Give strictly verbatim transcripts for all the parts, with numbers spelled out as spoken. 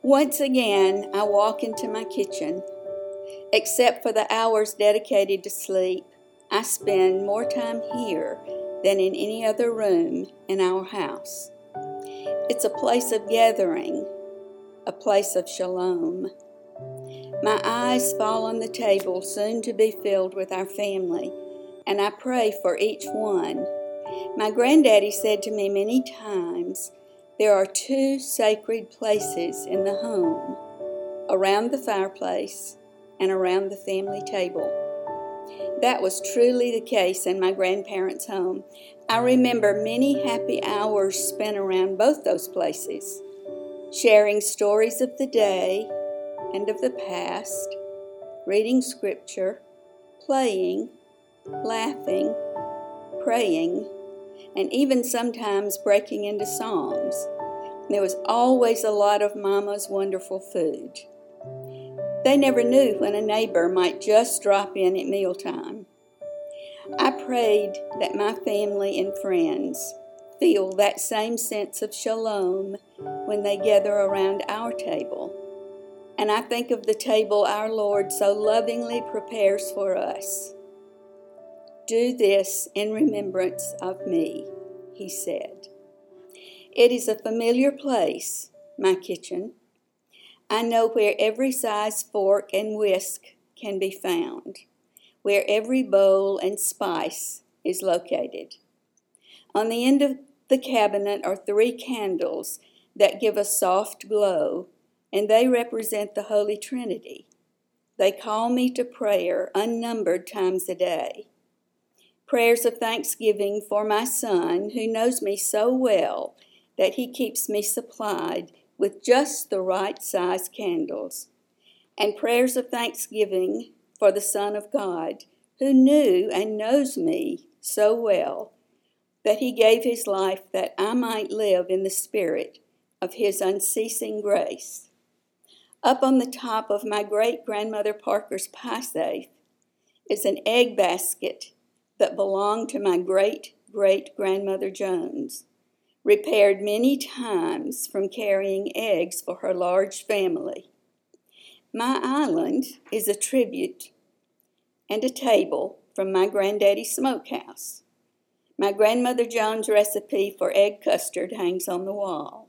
Once again, I walk into my kitchen. Except for the hours dedicated to sleep, I spend more time here than in any other room in our house. It's a place of gathering, a place of shalom. My eyes fall on the table soon to be filled with our family, and I pray for each one. My granddaddy said to me many times, there are two sacred places in the home, around the fireplace and around the family table. That was truly the case in my grandparents' home. I remember many happy hours spent around both those places, sharing stories of the day and of the past, reading scripture, playing, laughing, praying, and even sometimes breaking into psalms. There was always a lot of Mama's wonderful food. They never knew when a neighbor might just drop in at mealtime. I prayed that my family and friends feel that same sense of shalom when they gather around our table. And I think of the table our Lord so lovingly prepares for us. Do this in remembrance of me, he said. It is a familiar place, my kitchen. I know where every size fork and whisk can be found, where every bowl and spice is located. On the end of the cabinet are three candles that give a soft glow, and they represent the Holy Trinity. They call me to prayer unnumbered times a day. Prayers of thanksgiving for my son, who knows me so well that he keeps me supplied with just the right size candles, and prayers of thanksgiving for the Son of God, who knew and knows me so well that he gave his life that I might live in the spirit of his unceasing grace. Up on the top of my great-grandmother Parker's pie safe is an egg basket that belonged to my great-great-grandmother Jones, repaired many times from carrying eggs for her large family. My island is a tribute and a table from my granddaddy's smokehouse. My grandmother Jones' recipe for egg custard hangs on the wall.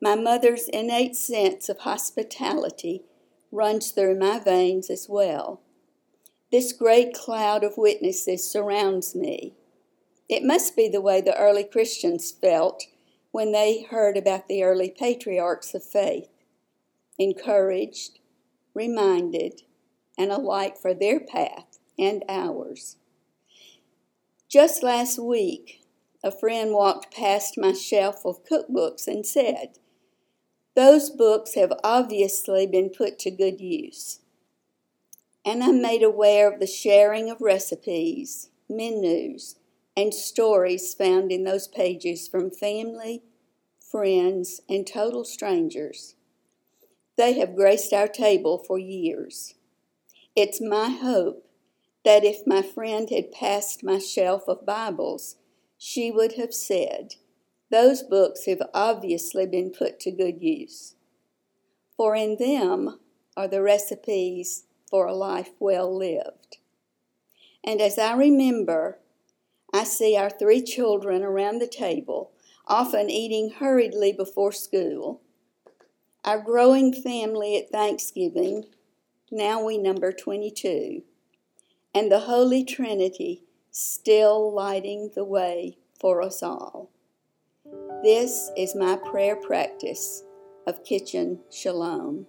My mother's innate sense of hospitality runs through my veins as well. This great cloud of witnesses surrounds me. It must be the way the early Christians felt when they heard about the early patriarchs of faith, encouraged, reminded, and a light for their path and ours. Just last week, a friend walked past my shelf of cookbooks and said, "Those books have obviously been put to good use." And I'm made aware of the sharing of recipes, menus, and stories found in those pages from family, friends, and total strangers. They have graced our table for years. It's my hope that if my friend had passed my shelf of Bibles, she would have said, "Those books have obviously been put to good use," for in them are the recipes for a life well lived. And as I remember, I see our three children around the table, often eating hurriedly before school. Our growing family at Thanksgiving, now we number twenty-two, and the Holy Trinity still lighting the way for us all. This is my prayer practice of Kitchen Shalom.